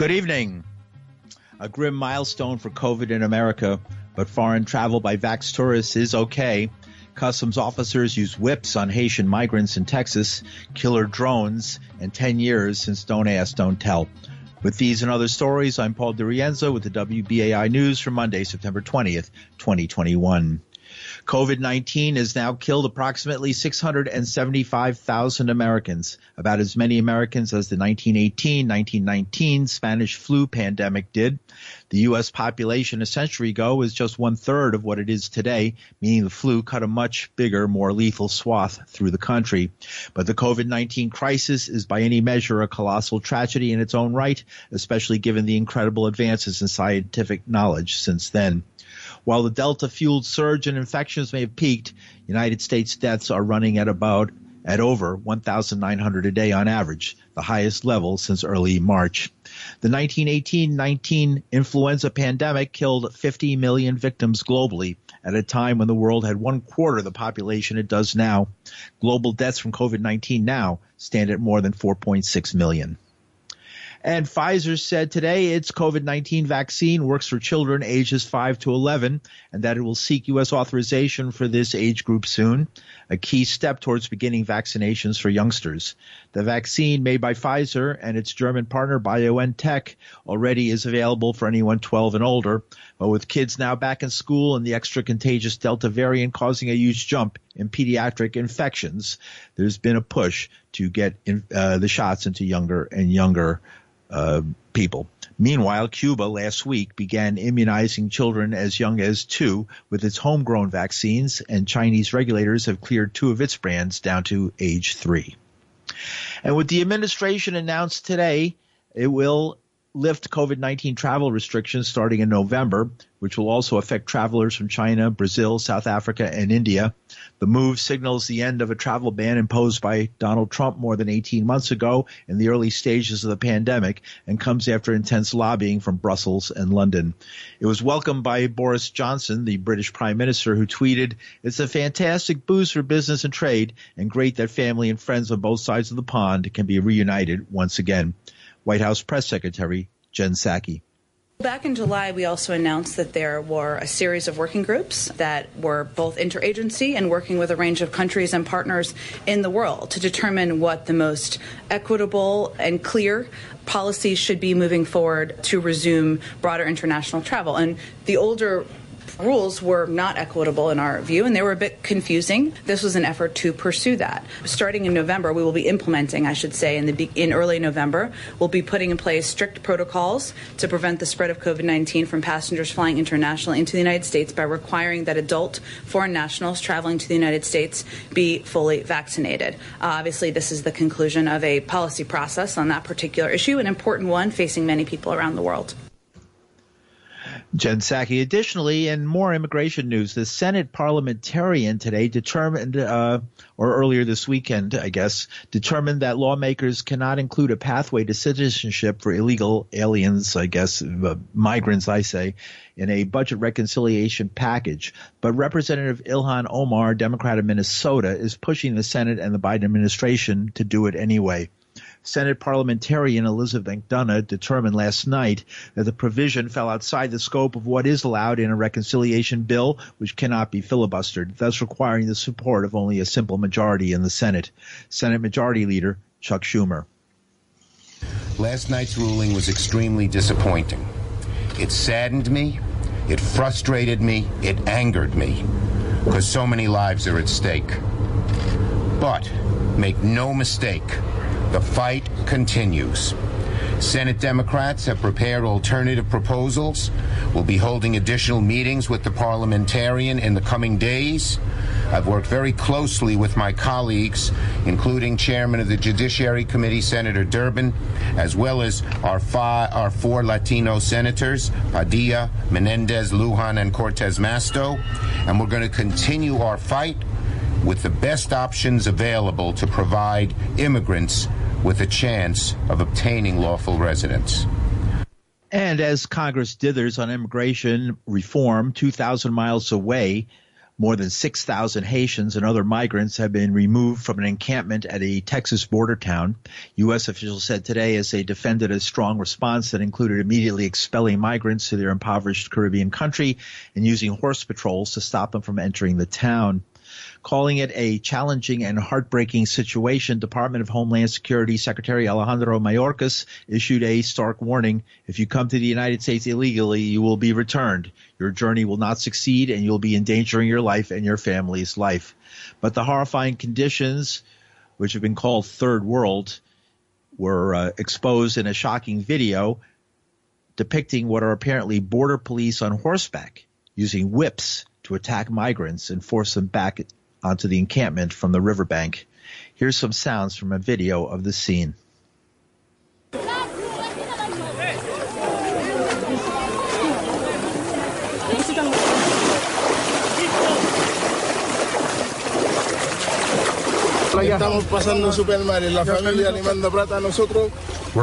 Good evening. A grim milestone for COVID in America, but foreign travel by vax tourists is okay. Customs officers use whips on Haitian migrants in Texas, killer drones, and 10 years since Don't Ask, Don't Tell. With these and other stories, I'm Paul DiRienzo with the WBAI News for Monday, September 20th, 2021. COVID-19 has now killed approximately 675,000 Americans, about as many Americans as the 1918-1919 Spanish flu pandemic did. The U.S. population a century ago was just one-third of what it is today, meaning the flu cut a much bigger, more lethal swath through the country. But the COVID-19 crisis is by any measure a colossal tragedy in its own right, especially given the incredible advances in scientific knowledge since then. While the Delta-fueled surge in infections may have peaked, United States deaths are running at over 1,900 a day on average, the highest level since early March. The 1918-19 influenza pandemic killed 50 million victims globally at a time when the world had one-quarter the population it does now. Global deaths from COVID-19 now stand at more than 4.6 million. And Pfizer said today its COVID-19 vaccine works for children ages 5 to 11 and that it will seek U.S. authorization for this age group soon, a key step towards beginning vaccinations for youngsters. The vaccine made by Pfizer and its German partner BioNTech already is available for anyone 12 and older, but with kids now back in school and the extra contagious Delta variant causing a huge jump in pediatric infections, there's been a push to get the shots into younger and younger people. Meanwhile, Cuba last week began immunizing children as young as 2 with its homegrown vaccines, and Chinese regulators have cleared 2 of its brands down to age 3. And with the administration announced today, it will lift COVID-19 travel restrictions starting in November, which will also affect travelers from China, Brazil, South Africa, and India. The move signals the end of a travel ban imposed by Donald Trump more than 18 months ago in the early stages of the pandemic and comes after intense lobbying from Brussels and London. It was welcomed by Boris Johnson, the British Prime Minister, who tweeted, "It's a fantastic boost for business and trade, and great that family and friends on both sides of the pond can be reunited once again." White House Press Secretary Jen Psaki. Back in July, we also announced that there were a series of working groups that were both interagency and working with a range of countries and partners in the world to determine what the most equitable and clear policies should be moving forward to resume broader international travel. And the older rules were not equitable in our view, and they were a bit confusing. This was an effort to pursue that. Starting in November, we will be implementing, in early November, we'll be putting in place strict protocols to prevent the spread of COVID-19 from passengers flying internationally into the United States by requiring that adult foreign nationals traveling to the United States be fully vaccinated. Obviously, this is the conclusion of a policy process on that particular issue, an important one facing many people around the world. Jen Psaki. Additionally, in more immigration news, the Senate parliamentarian today earlier this weekend, determined that lawmakers cannot include a pathway to citizenship for illegal aliens, migrants, in a budget reconciliation package. But Representative Ilhan Omar, Democrat of Minnesota, is pushing the Senate and the Biden administration to do it anyway. Senate parliamentarian Elizabeth McDonough determined last night that the provision fell outside the scope of what is allowed in a reconciliation bill, which cannot be filibustered, thus requiring the support of only a simple majority in the Senate. Senate Majority Leader Chuck Schumer. Last night's ruling was extremely disappointing. It saddened me, it frustrated me, it angered me, because so many lives are at stake. But make no mistake, the fight continues. Senate Democrats have prepared alternative proposals. We'll be holding additional meetings with the parliamentarian in the coming days. I've worked very closely with my colleagues, including Chairman of the Judiciary Committee, Senator Durbin, as well as our 4 Latino senators, Padilla, Menendez, Lujan, and Cortez Masto. And we're going to continue our fight with the best options available to provide immigrants with a chance of obtaining lawful residence. And as Congress dithers on immigration reform 2,000 miles away, More than 6,000 Haitians and other migrants have been removed from an encampment at a Texas border town, U.S. officials said today, as they defended a strong response that included immediately expelling migrants to their impoverished Caribbean country and using horse patrols to stop them from entering the town. Calling it a challenging and heartbreaking situation, Department of Homeland Security Secretary Alejandro Mayorkas issued a stark warning. If you come to the United States illegally, you will be returned. Your journey will not succeed, and you'll be endangering your life and your family's life. But the horrifying conditions, which have been called Third World, were exposed in a shocking video depicting what are apparently border police on horseback using whips to attack migrants and force them back onto the encampment from the riverbank. Here's some sounds from a video of the scene. We're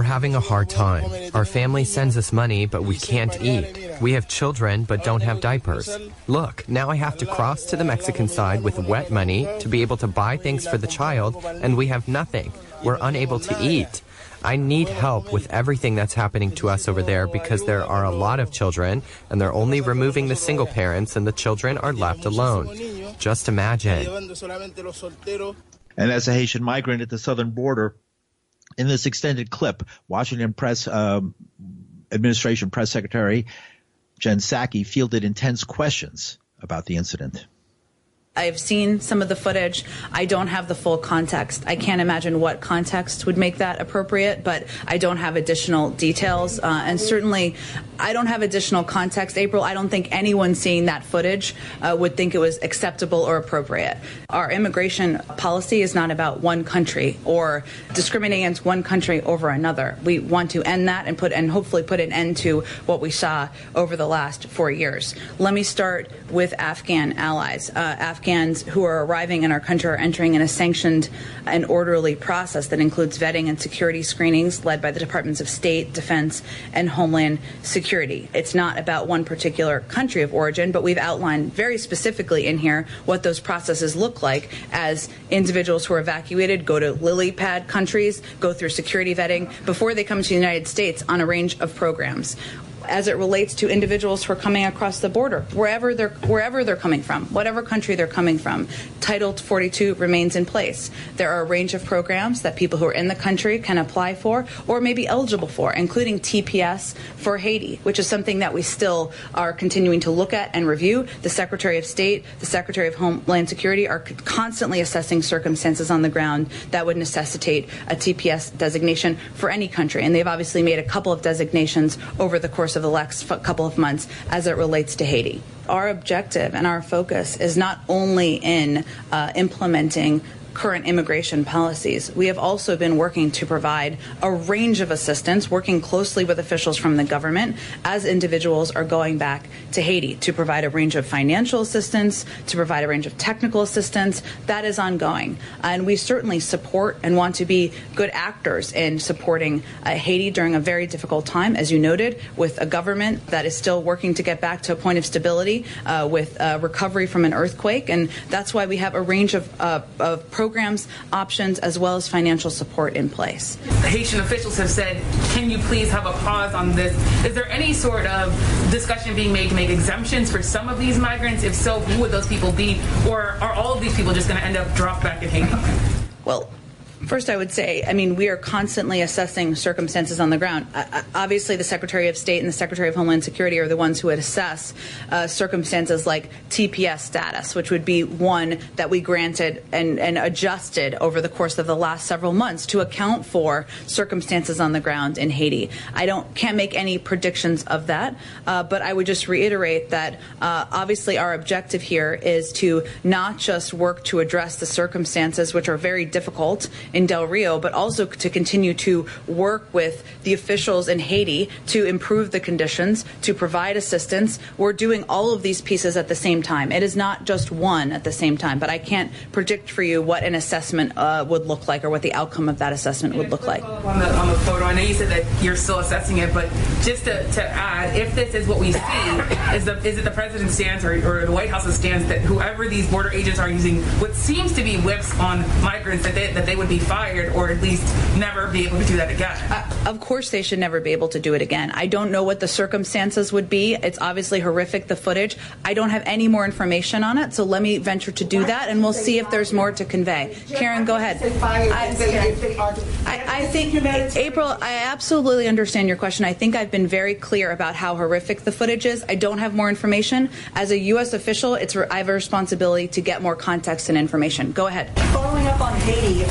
having a hard time. Our family sends us money, but we can't eat. We have children, but don't have diapers. Look, now I have to cross to the Mexican side with wet money to be able to buy things for the child, and we have nothing. We're unable to eat. I need help with everything that's happening to us over there because there are a lot of children, and they're only removing the single parents, and the children are left alone. Just imagine. And as a Haitian migrant at the southern border, in this extended clip, Washington Press Administration Press Secretary Jen Psaki fielded intense questions about the incident. I've seen some of the footage. I don't have the full context. I can't imagine what context would make that appropriate, but I don't have additional details. And certainly, I don't have additional context. April, I don't think anyone seeing that footage would think it was acceptable or appropriate. Our immigration policy is not about one country or discriminating against one country over another. We want to end that and hopefully put an end to what we saw over the last 4 years. Let me start with Afghan allies. Afghans who are arriving in our country are entering in a sanctioned and orderly process that includes vetting and security screenings led by the Departments of State, Defense, and Homeland Security. It's not about one particular country of origin, but we've outlined very specifically in here what those processes look like as individuals who are evacuated go to lily pad countries, go through security vetting before they come to the United States on a range of programs. As it relates to individuals who are coming across the border, wherever they're coming from, whatever country they're coming from, Title 42 remains in place. There are a range of programs that people who are in the country can apply for or may be eligible for, including TPS for Haiti, which is something that we still are continuing to look at and review. The Secretary of State, the Secretary of Homeland Security are constantly assessing circumstances on the ground that would necessitate a TPS designation for any country. And they've obviously made a couple of designations over the course of the last couple of months as it relates to Haiti. Our objective and our focus is not only in implementing current immigration policies. We have also been working to provide a range of assistance, working closely with officials from the government as individuals are going back to Haiti to provide a range of financial assistance, to provide a range of technical assistance. That is ongoing. And we certainly support and want to be good actors in supporting Haiti during a very difficult time, as you noted, with a government that is still working to get back to a point of stability with recovery from an earthquake. And that's why we have a range of programs, options, as well as financial support in place. The Haitian officials have said, can you please have a pause on this? Is there any sort of discussion being made to make exemptions for some of these migrants? If so, who would those people be? Or are all of these people just going to end up dropped back in Haiti? Well, first, I would say, I mean, we are constantly assessing circumstances on the ground. Obviously, the Secretary of State and the Secretary of Homeland Security are the ones who would assess circumstances like TPS status, which would be one that we granted and adjusted over the course of the last several months to account for circumstances on the ground in Haiti. I can't make any predictions of that, but I would just reiterate that obviously our objective here is to not just work to address the circumstances, which are very difficult in Del Rio, but also to continue to work with the officials in Haiti to improve the conditions, to provide assistance. We're doing all of these pieces at the same time. It is not just one at the same time, but I can't predict for you what an assessment would look like or what the outcome of that assessment would look like. On the photo, I know you said that you're still assessing it, but just to add, if this is what we see, is it the president's stance or the White House's stance that whoever these border agents are using, what seems to be whips on migrants, that they would be fired or at least never be able to do that again? Of course they should never be able to do it again. I don't know what the circumstances would be. It's obviously horrific, the footage. I don't have any more information on it, so let me venture to do that, and we'll see if there's more to convey. Karen, go ahead. I think, April, I absolutely understand your question. I think I've been very clear about how horrific the footage is. I don't have more information. As a U.S. official, I have a responsibility to get more context and information. Go ahead. Following up on Haiti,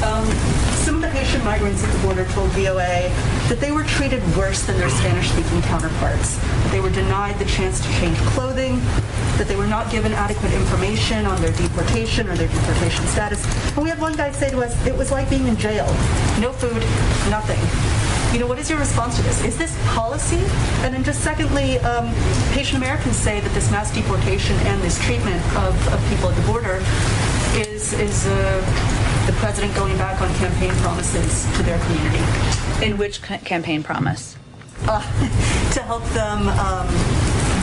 some of the Haitian migrants at the border told VOA that they were treated worse than their Spanish-speaking counterparts. They were denied the chance to change clothing, that they were not given adequate information on their deportation or their deportation status. And we had one guy say to us, it was like being in jail. No food, nothing. You know, what is your response to this? Is this policy? And then just secondly, Haitian Americans say that this mass deportation and this treatment of people at the border is the president going back on campaign promises to their community. In which campaign promise? To help them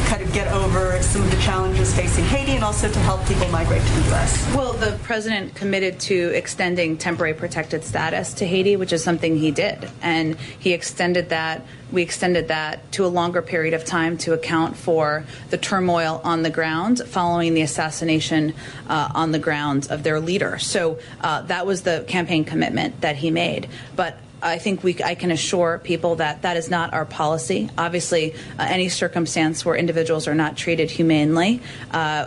kind of get over some of the challenges facing Haiti and also to help people migrate to the U.S. Well, the president committed to extending temporary protected status to Haiti, which is something he did. And he extended that. We extended that to a longer period of time to account for the turmoil on the ground following the assassination on the ground of their leader. So that was the campaign commitment that he made. But I think I can assure people that that is not our policy. Obviously, any circumstance where individuals are not treated humanely,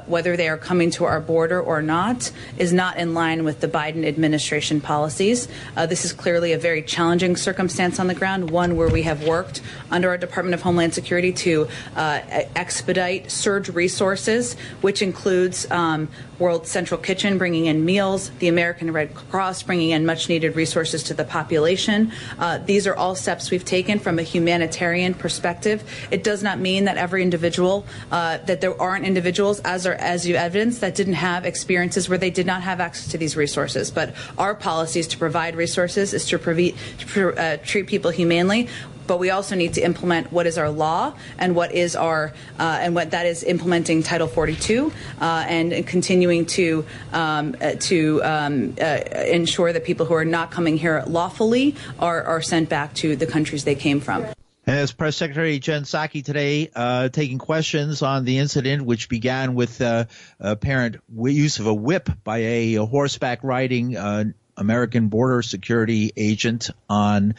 whether they are coming to our border or not, is not in line with the Biden administration policies. This is clearly a very challenging circumstance on the ground, one where we have worked under our Department of Homeland Security to expedite surge resources, which includes World Central Kitchen bringing in meals, the American Red Cross bringing in much needed resources to the population. These are all steps we've taken from a humanitarian perspective. It does not mean that every individual, that there aren't individuals, as you evidenced, that didn't have experiences where they did not have access to these resources. But our policy is to provide resources, is to treat people humanely. But we also need to implement what is our law and what is our and what that is implementing Title 42 and continuing to ensure that people who are not coming here lawfully are sent back to the countries they came from. As Press Secretary Jen Psaki today taking questions on the incident, which began with apparent use of a whip by a horseback riding American border security agent on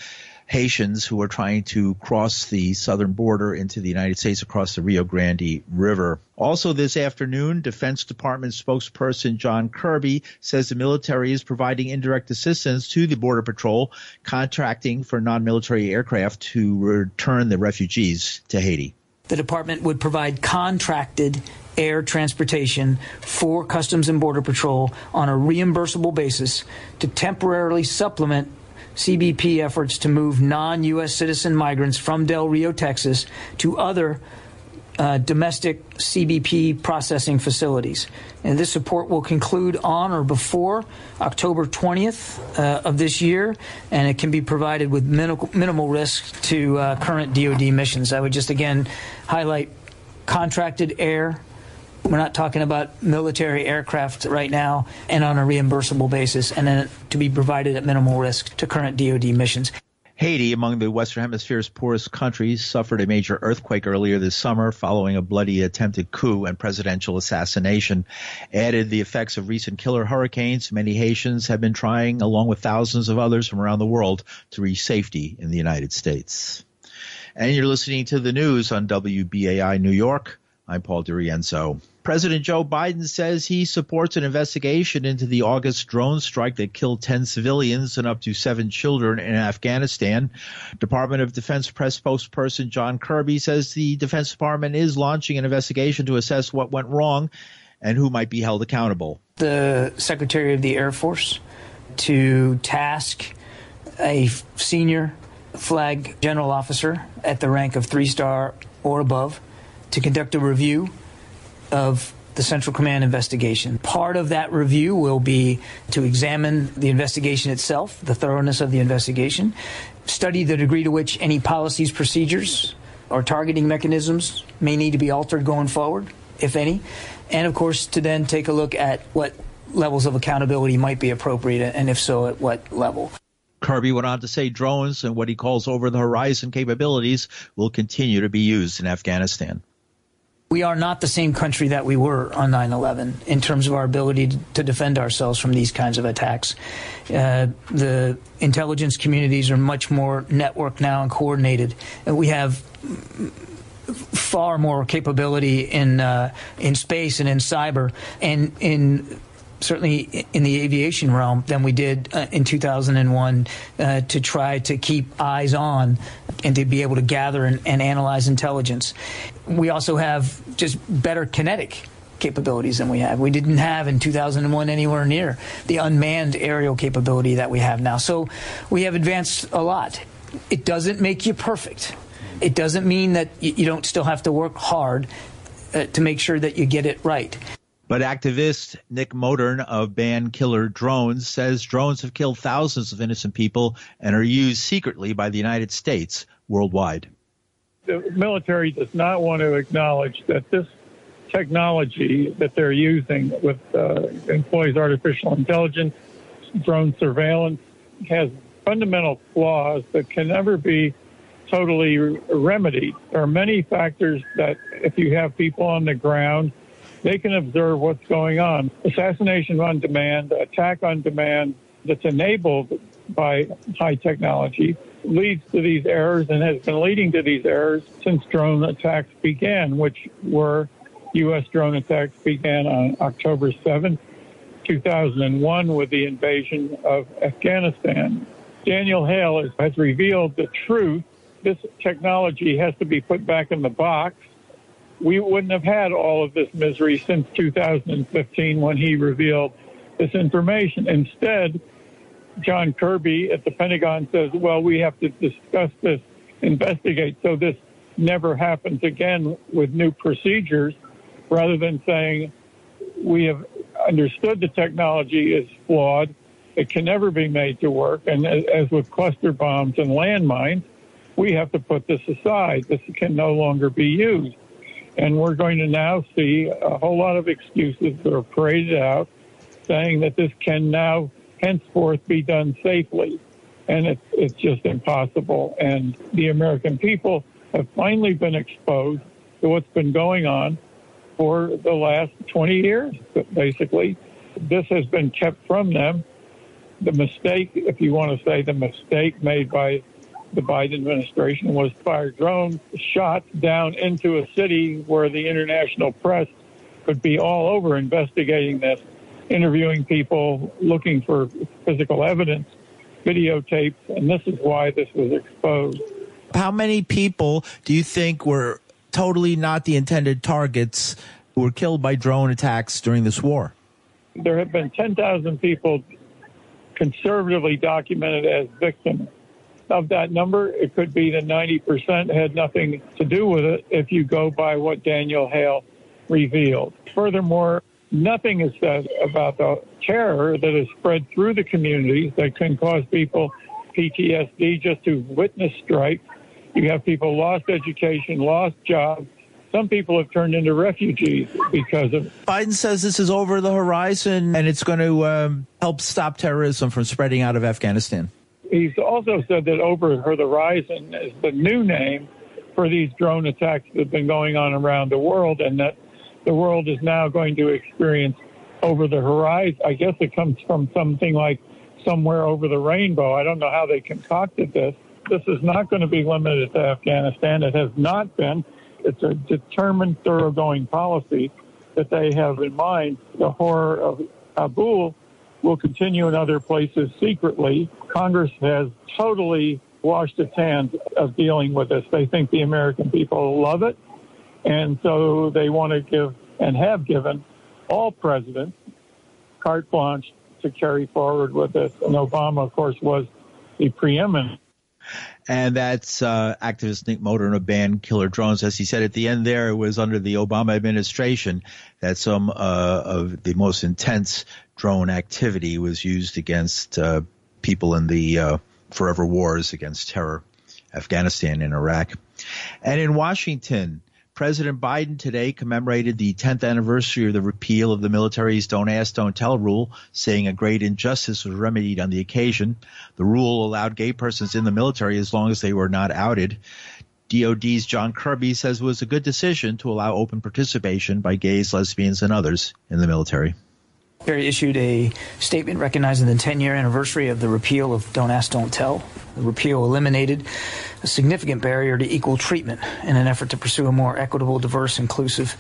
Haitians who are trying to cross the southern border into the United States across the Rio Grande River. Also this afternoon, Defense Department spokesperson John Kirby says the military is providing indirect assistance to the Border Patrol, contracting for non-military aircraft to return the refugees to Haiti. The department would provide contracted air transportation for Customs and Border Patrol on a reimbursable basis to temporarily supplement CBP efforts to move non-U.S. citizen migrants from Del Rio, Texas, to other domestic CBP processing facilities. And this support will conclude on or before October 20th of this year, and it can be provided with minimal risk to current DOD missions. I would just again highlight contracted air. We're not talking about military aircraft right now, and on a reimbursable basis, and then to be provided at minimal risk to current DOD missions. Haiti, among the Western Hemisphere's poorest countries, suffered a major earthquake earlier this summer following a bloody attempted coup and presidential assassination. Added the effects of recent killer hurricanes, many Haitians have been trying, along with thousands of others from around the world, to reach safety in the United States. And you're listening to the news on WBAI New York. I'm Paul DiRienzo. President Joe Biden says he supports an investigation into the August drone strike that killed 10 civilians and up to 7 children in Afghanistan. Department of Defense press spokesperson John Kirby says the Defense Department is launching an investigation to assess what went wrong and who might be held accountable. The Secretary of the Air Force, to task a senior flag general officer at the rank of 3-star or above to conduct a review of the Central Command investigation. Part of that review will be to examine the investigation itself, the thoroughness of the investigation, study the degree to which any policies, procedures, or targeting mechanisms may need to be altered going forward, if any, and of course to then take a look at what levels of accountability might be appropriate, and if so, at what level. Kirby went on to say drones and what he calls over-the-horizon capabilities will continue to be used in Afghanistan. We are not the same country that we were on 9/11 in terms of our ability to defend ourselves from these kinds of attacks. The intelligence communities are much more networked now and coordinated. We have far more capability in space and in cyber and in certainly in the aviation realm than we did in 2001 to try to keep eyes on and to be able to gather and analyze intelligence. We also have just better kinetic capabilities than we have. We didn't have in 2001 anywhere near the unmanned aerial capability that we have now. So we have advanced a lot. It doesn't make you perfect. It doesn't mean that you don't still have to work hard to make sure that you get it right. But activist Nick Modern of Ban Killer Drones says drones have killed thousands of innocent people and are used secretly by the United States worldwide. The military does not want to acknowledge that this technology that they're using with employs artificial intelligence, drone surveillance, has fundamental flaws that can never be totally remedied. There are many factors that if you have people on the ground, they can observe what's going on. Assassination on demand, attack on demand that's enabled by high technology leads to these errors and has been leading to these errors since drone attacks began, which were U.S. drone attacks began on October 7, 2001, with the invasion of Afghanistan. Daniel Hale has revealed the truth. This technology has to be put back in the box. We wouldn't have had all of this misery since 2015 when he revealed this information. Instead, John Kirby at the Pentagon says, well, we have to discuss this, investigate, so this never happens again with new procedures, rather than saying we have understood the technology is flawed. It can never be made to work. And as with cluster bombs and landmines, we have to put this aside. This can no longer be used. And we're going to now see a whole lot of excuses that are paraded out saying that this can now henceforth be done safely. And it's just impossible. And the American people have finally been exposed to what's been going on for the last 20 years, basically. This has been kept from them. The mistake, if you want to say the mistake made by the Biden administration, was fire drone shots down into a city where the international press could be all over investigating this, interviewing people, looking for physical evidence, videotapes, and this is why this was exposed. How many people do you think were totally not the intended targets who were killed by drone attacks during this war? There have been 10,000 people conservatively documented as victims. Of that number, it could be that 90% had nothing to do with it if you go by what Daniel Hale revealed. Furthermore, nothing is said about the terror that is spread through the community that can cause people PTSD just to witness strikes. You have people lost education, lost jobs. Some people have turned into refugees because of it. Biden says this is over the horizon and it's going to help stop terrorism from spreading out of Afghanistan. He's also said that over the horizon is the new name for these drone attacks that have been going on around the world, and that the world is now going to experience over the horizon. I guess it comes from something like somewhere over the rainbow. I don't know how they concocted this. This is not going to be limited to Afghanistan. It has not been. It's a determined, thoroughgoing policy that they have in mind. The horror of Kabul will continue in other places secretly. Congress has totally washed its hands of dealing with this. They think the American people love it, and so they want to give and have given all presidents carte blanche to carry forward with it. And Obama, of course, was the preeminent. And that's activist Nick Modern of Ban Killer Drones. As he said at the end there, it was under the Obama administration that some of the most intense drone activity was used against people in the forever wars against terror, Afghanistan and Iraq. And in Washington, President Biden today commemorated the 10th anniversary of the repeal of the military's Don't Ask, Don't Tell rule, saying a great injustice was remedied on the occasion. The rule allowed gay persons in the military as long as they were not outed. DOD's John Kirby says it was a good decision to allow open participation by gays, lesbians, and others in the military. The military issued a statement recognizing the 10-year anniversary of the repeal of Don't Ask, Don't Tell. The repeal eliminated a significant barrier to equal treatment in an effort to pursue a more equitable, diverse, inclusive,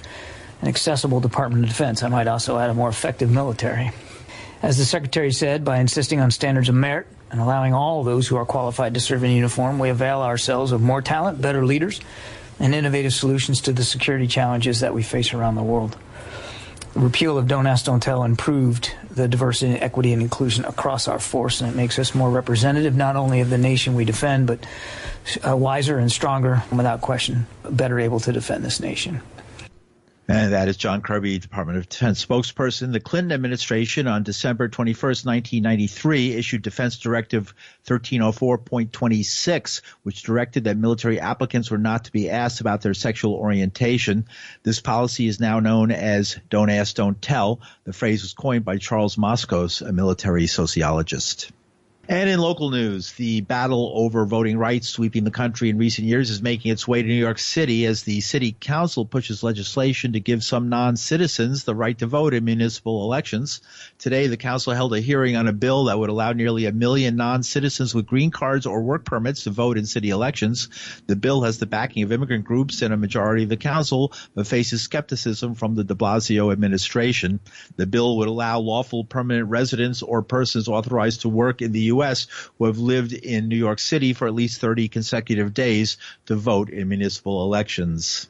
and accessible Department of Defense. I might also add a more effective military. As the Secretary said, by insisting on standards of merit and allowing all those who are qualified to serve in uniform, we avail ourselves of more talent, better leaders, and innovative solutions to the security challenges that we face around the world. The repeal of Don't Ask, Don't Tell improved the diversity, equity, and inclusion across our force, and it makes us more representative not only of the nation we defend, but wiser and stronger, without question, better able to defend this nation. And that is John Kirby, Department of Defense spokesperson. The Clinton administration on December 21st, 1993, issued Defense Directive 1304.26, which directed that military applicants were not to be asked about their sexual orientation. This policy is now known as Don't Ask, Don't Tell. The phrase was coined by Charles Moskos, a military sociologist. And in local news, the battle over voting rights sweeping the country in recent years is making its way to New York City as the city council pushes legislation to give some non-citizens the right to vote in municipal elections. Today, the council held a hearing on a bill that would allow nearly 1 million non-citizens with green cards or work permits to vote in city elections. The bill has the backing of immigrant groups and a majority of the council, but faces skepticism from the de Blasio administration. The bill would allow lawful permanent residents or persons authorized to work in the U.S. who have lived in New York City for at least 30 consecutive days to vote in municipal elections.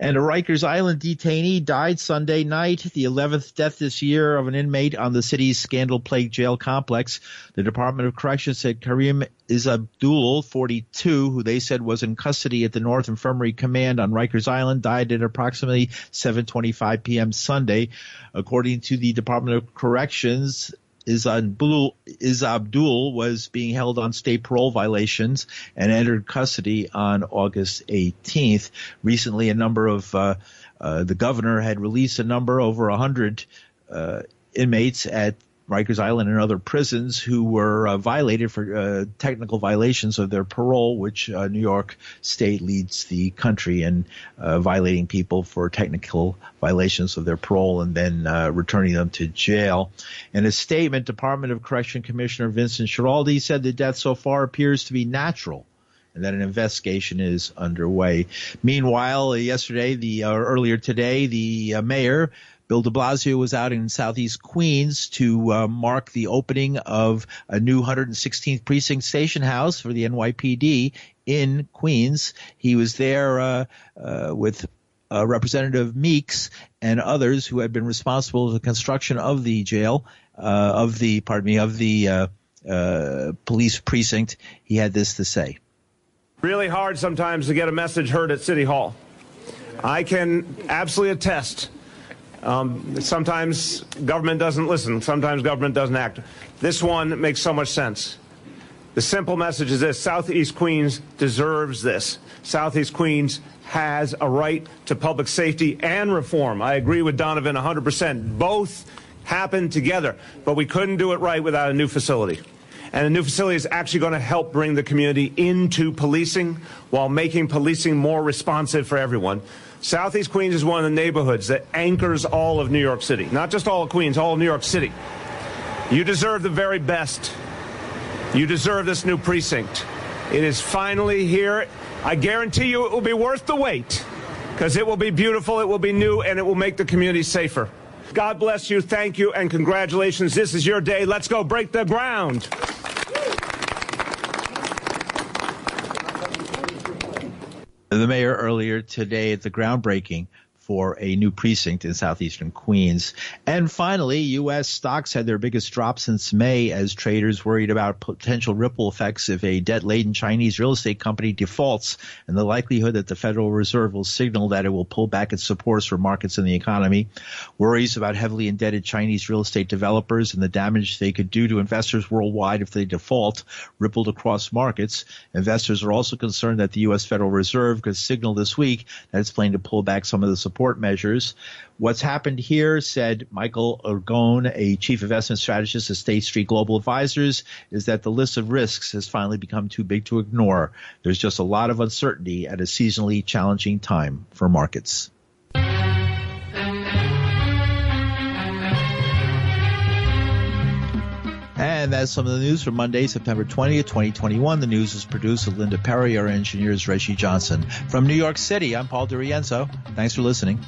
And a Rikers Island detainee died Sunday night, the 11th death this year of an inmate on the city's scandal-plagued jail complex. The Department of Corrections said Karim Isabdul, 42, who they said was in custody at the North Infirmary Command on Rikers Island, died at approximately 7:25 p.m. Sunday. According to the Department of Corrections, Isabdul was being held on state parole violations and entered custody on August 18th. Recently, a number of the governor had released a number over 100 inmates at Rikers Island and other prisons who were violated for technical violations of their parole, which New York State leads the country in violating people for technical violations of their parole and then returning them to jail. In a statement, Department of Correction Commissioner Vincent Schiraldi said the death so far appears to be natural, and that an investigation is underway. Meanwhile, earlier today, the mayor, Bill de Blasio, was out in southeast Queens to mark the opening of a new 116th Precinct Station House for the NYPD in Queens. He was there with Representative Meeks and others who had been responsible for the construction of the jail, of the police precinct. He had this to say. Really hard sometimes to get a message heard at City Hall. I can absolutely attest. Sometimes government doesn't listen. Sometimes government doesn't act. This one makes so much sense. The simple message is this: Southeast Queens deserves this. Southeast Queens has a right to public safety and reform. I agree with Donovan 100%. Both happened together, but we couldn't do it right without a new facility. And a new facility is actually going to help bring the community into policing while making policing more responsive for everyone. Southeast Queens is one of the neighborhoods that anchors all of New York City. Not just all of Queens, all of New York City. You deserve the very best. You deserve this new precinct. It is finally here. I guarantee you it will be worth the wait, because it will be beautiful, it will be new, and it will make the community safer. God bless you, thank you, and congratulations. This is your day. Let's go break the ground. The mayor earlier today at the groundbreaking for a new precinct in southeastern Queens. And finally, U.S. stocks had their biggest drop since May as traders worried about potential ripple effects if a debt-laden Chinese real estate company defaults and the likelihood that the Federal Reserve will signal that it will pull back its supports for markets and the economy. Worries about heavily indebted Chinese real estate developers and the damage they could do to investors worldwide if they default rippled across markets. Investors are also concerned that the U.S. Federal Reserve could signal this week that it's planning to pull back some of the support measures. What's happened here, said Michael Ergone, a chief investment strategist at State Street Global Advisors, is that the list of risks has finally become too big to ignore. There's just a lot of uncertainty at a seasonally challenging time for markets. And that's some of the news for Monday, September 20th, 2021. The news is produced with Linda Perry. Our engineer is Reggie Johnson. From New York City, I'm Paul DiRienzo. Thanks for listening.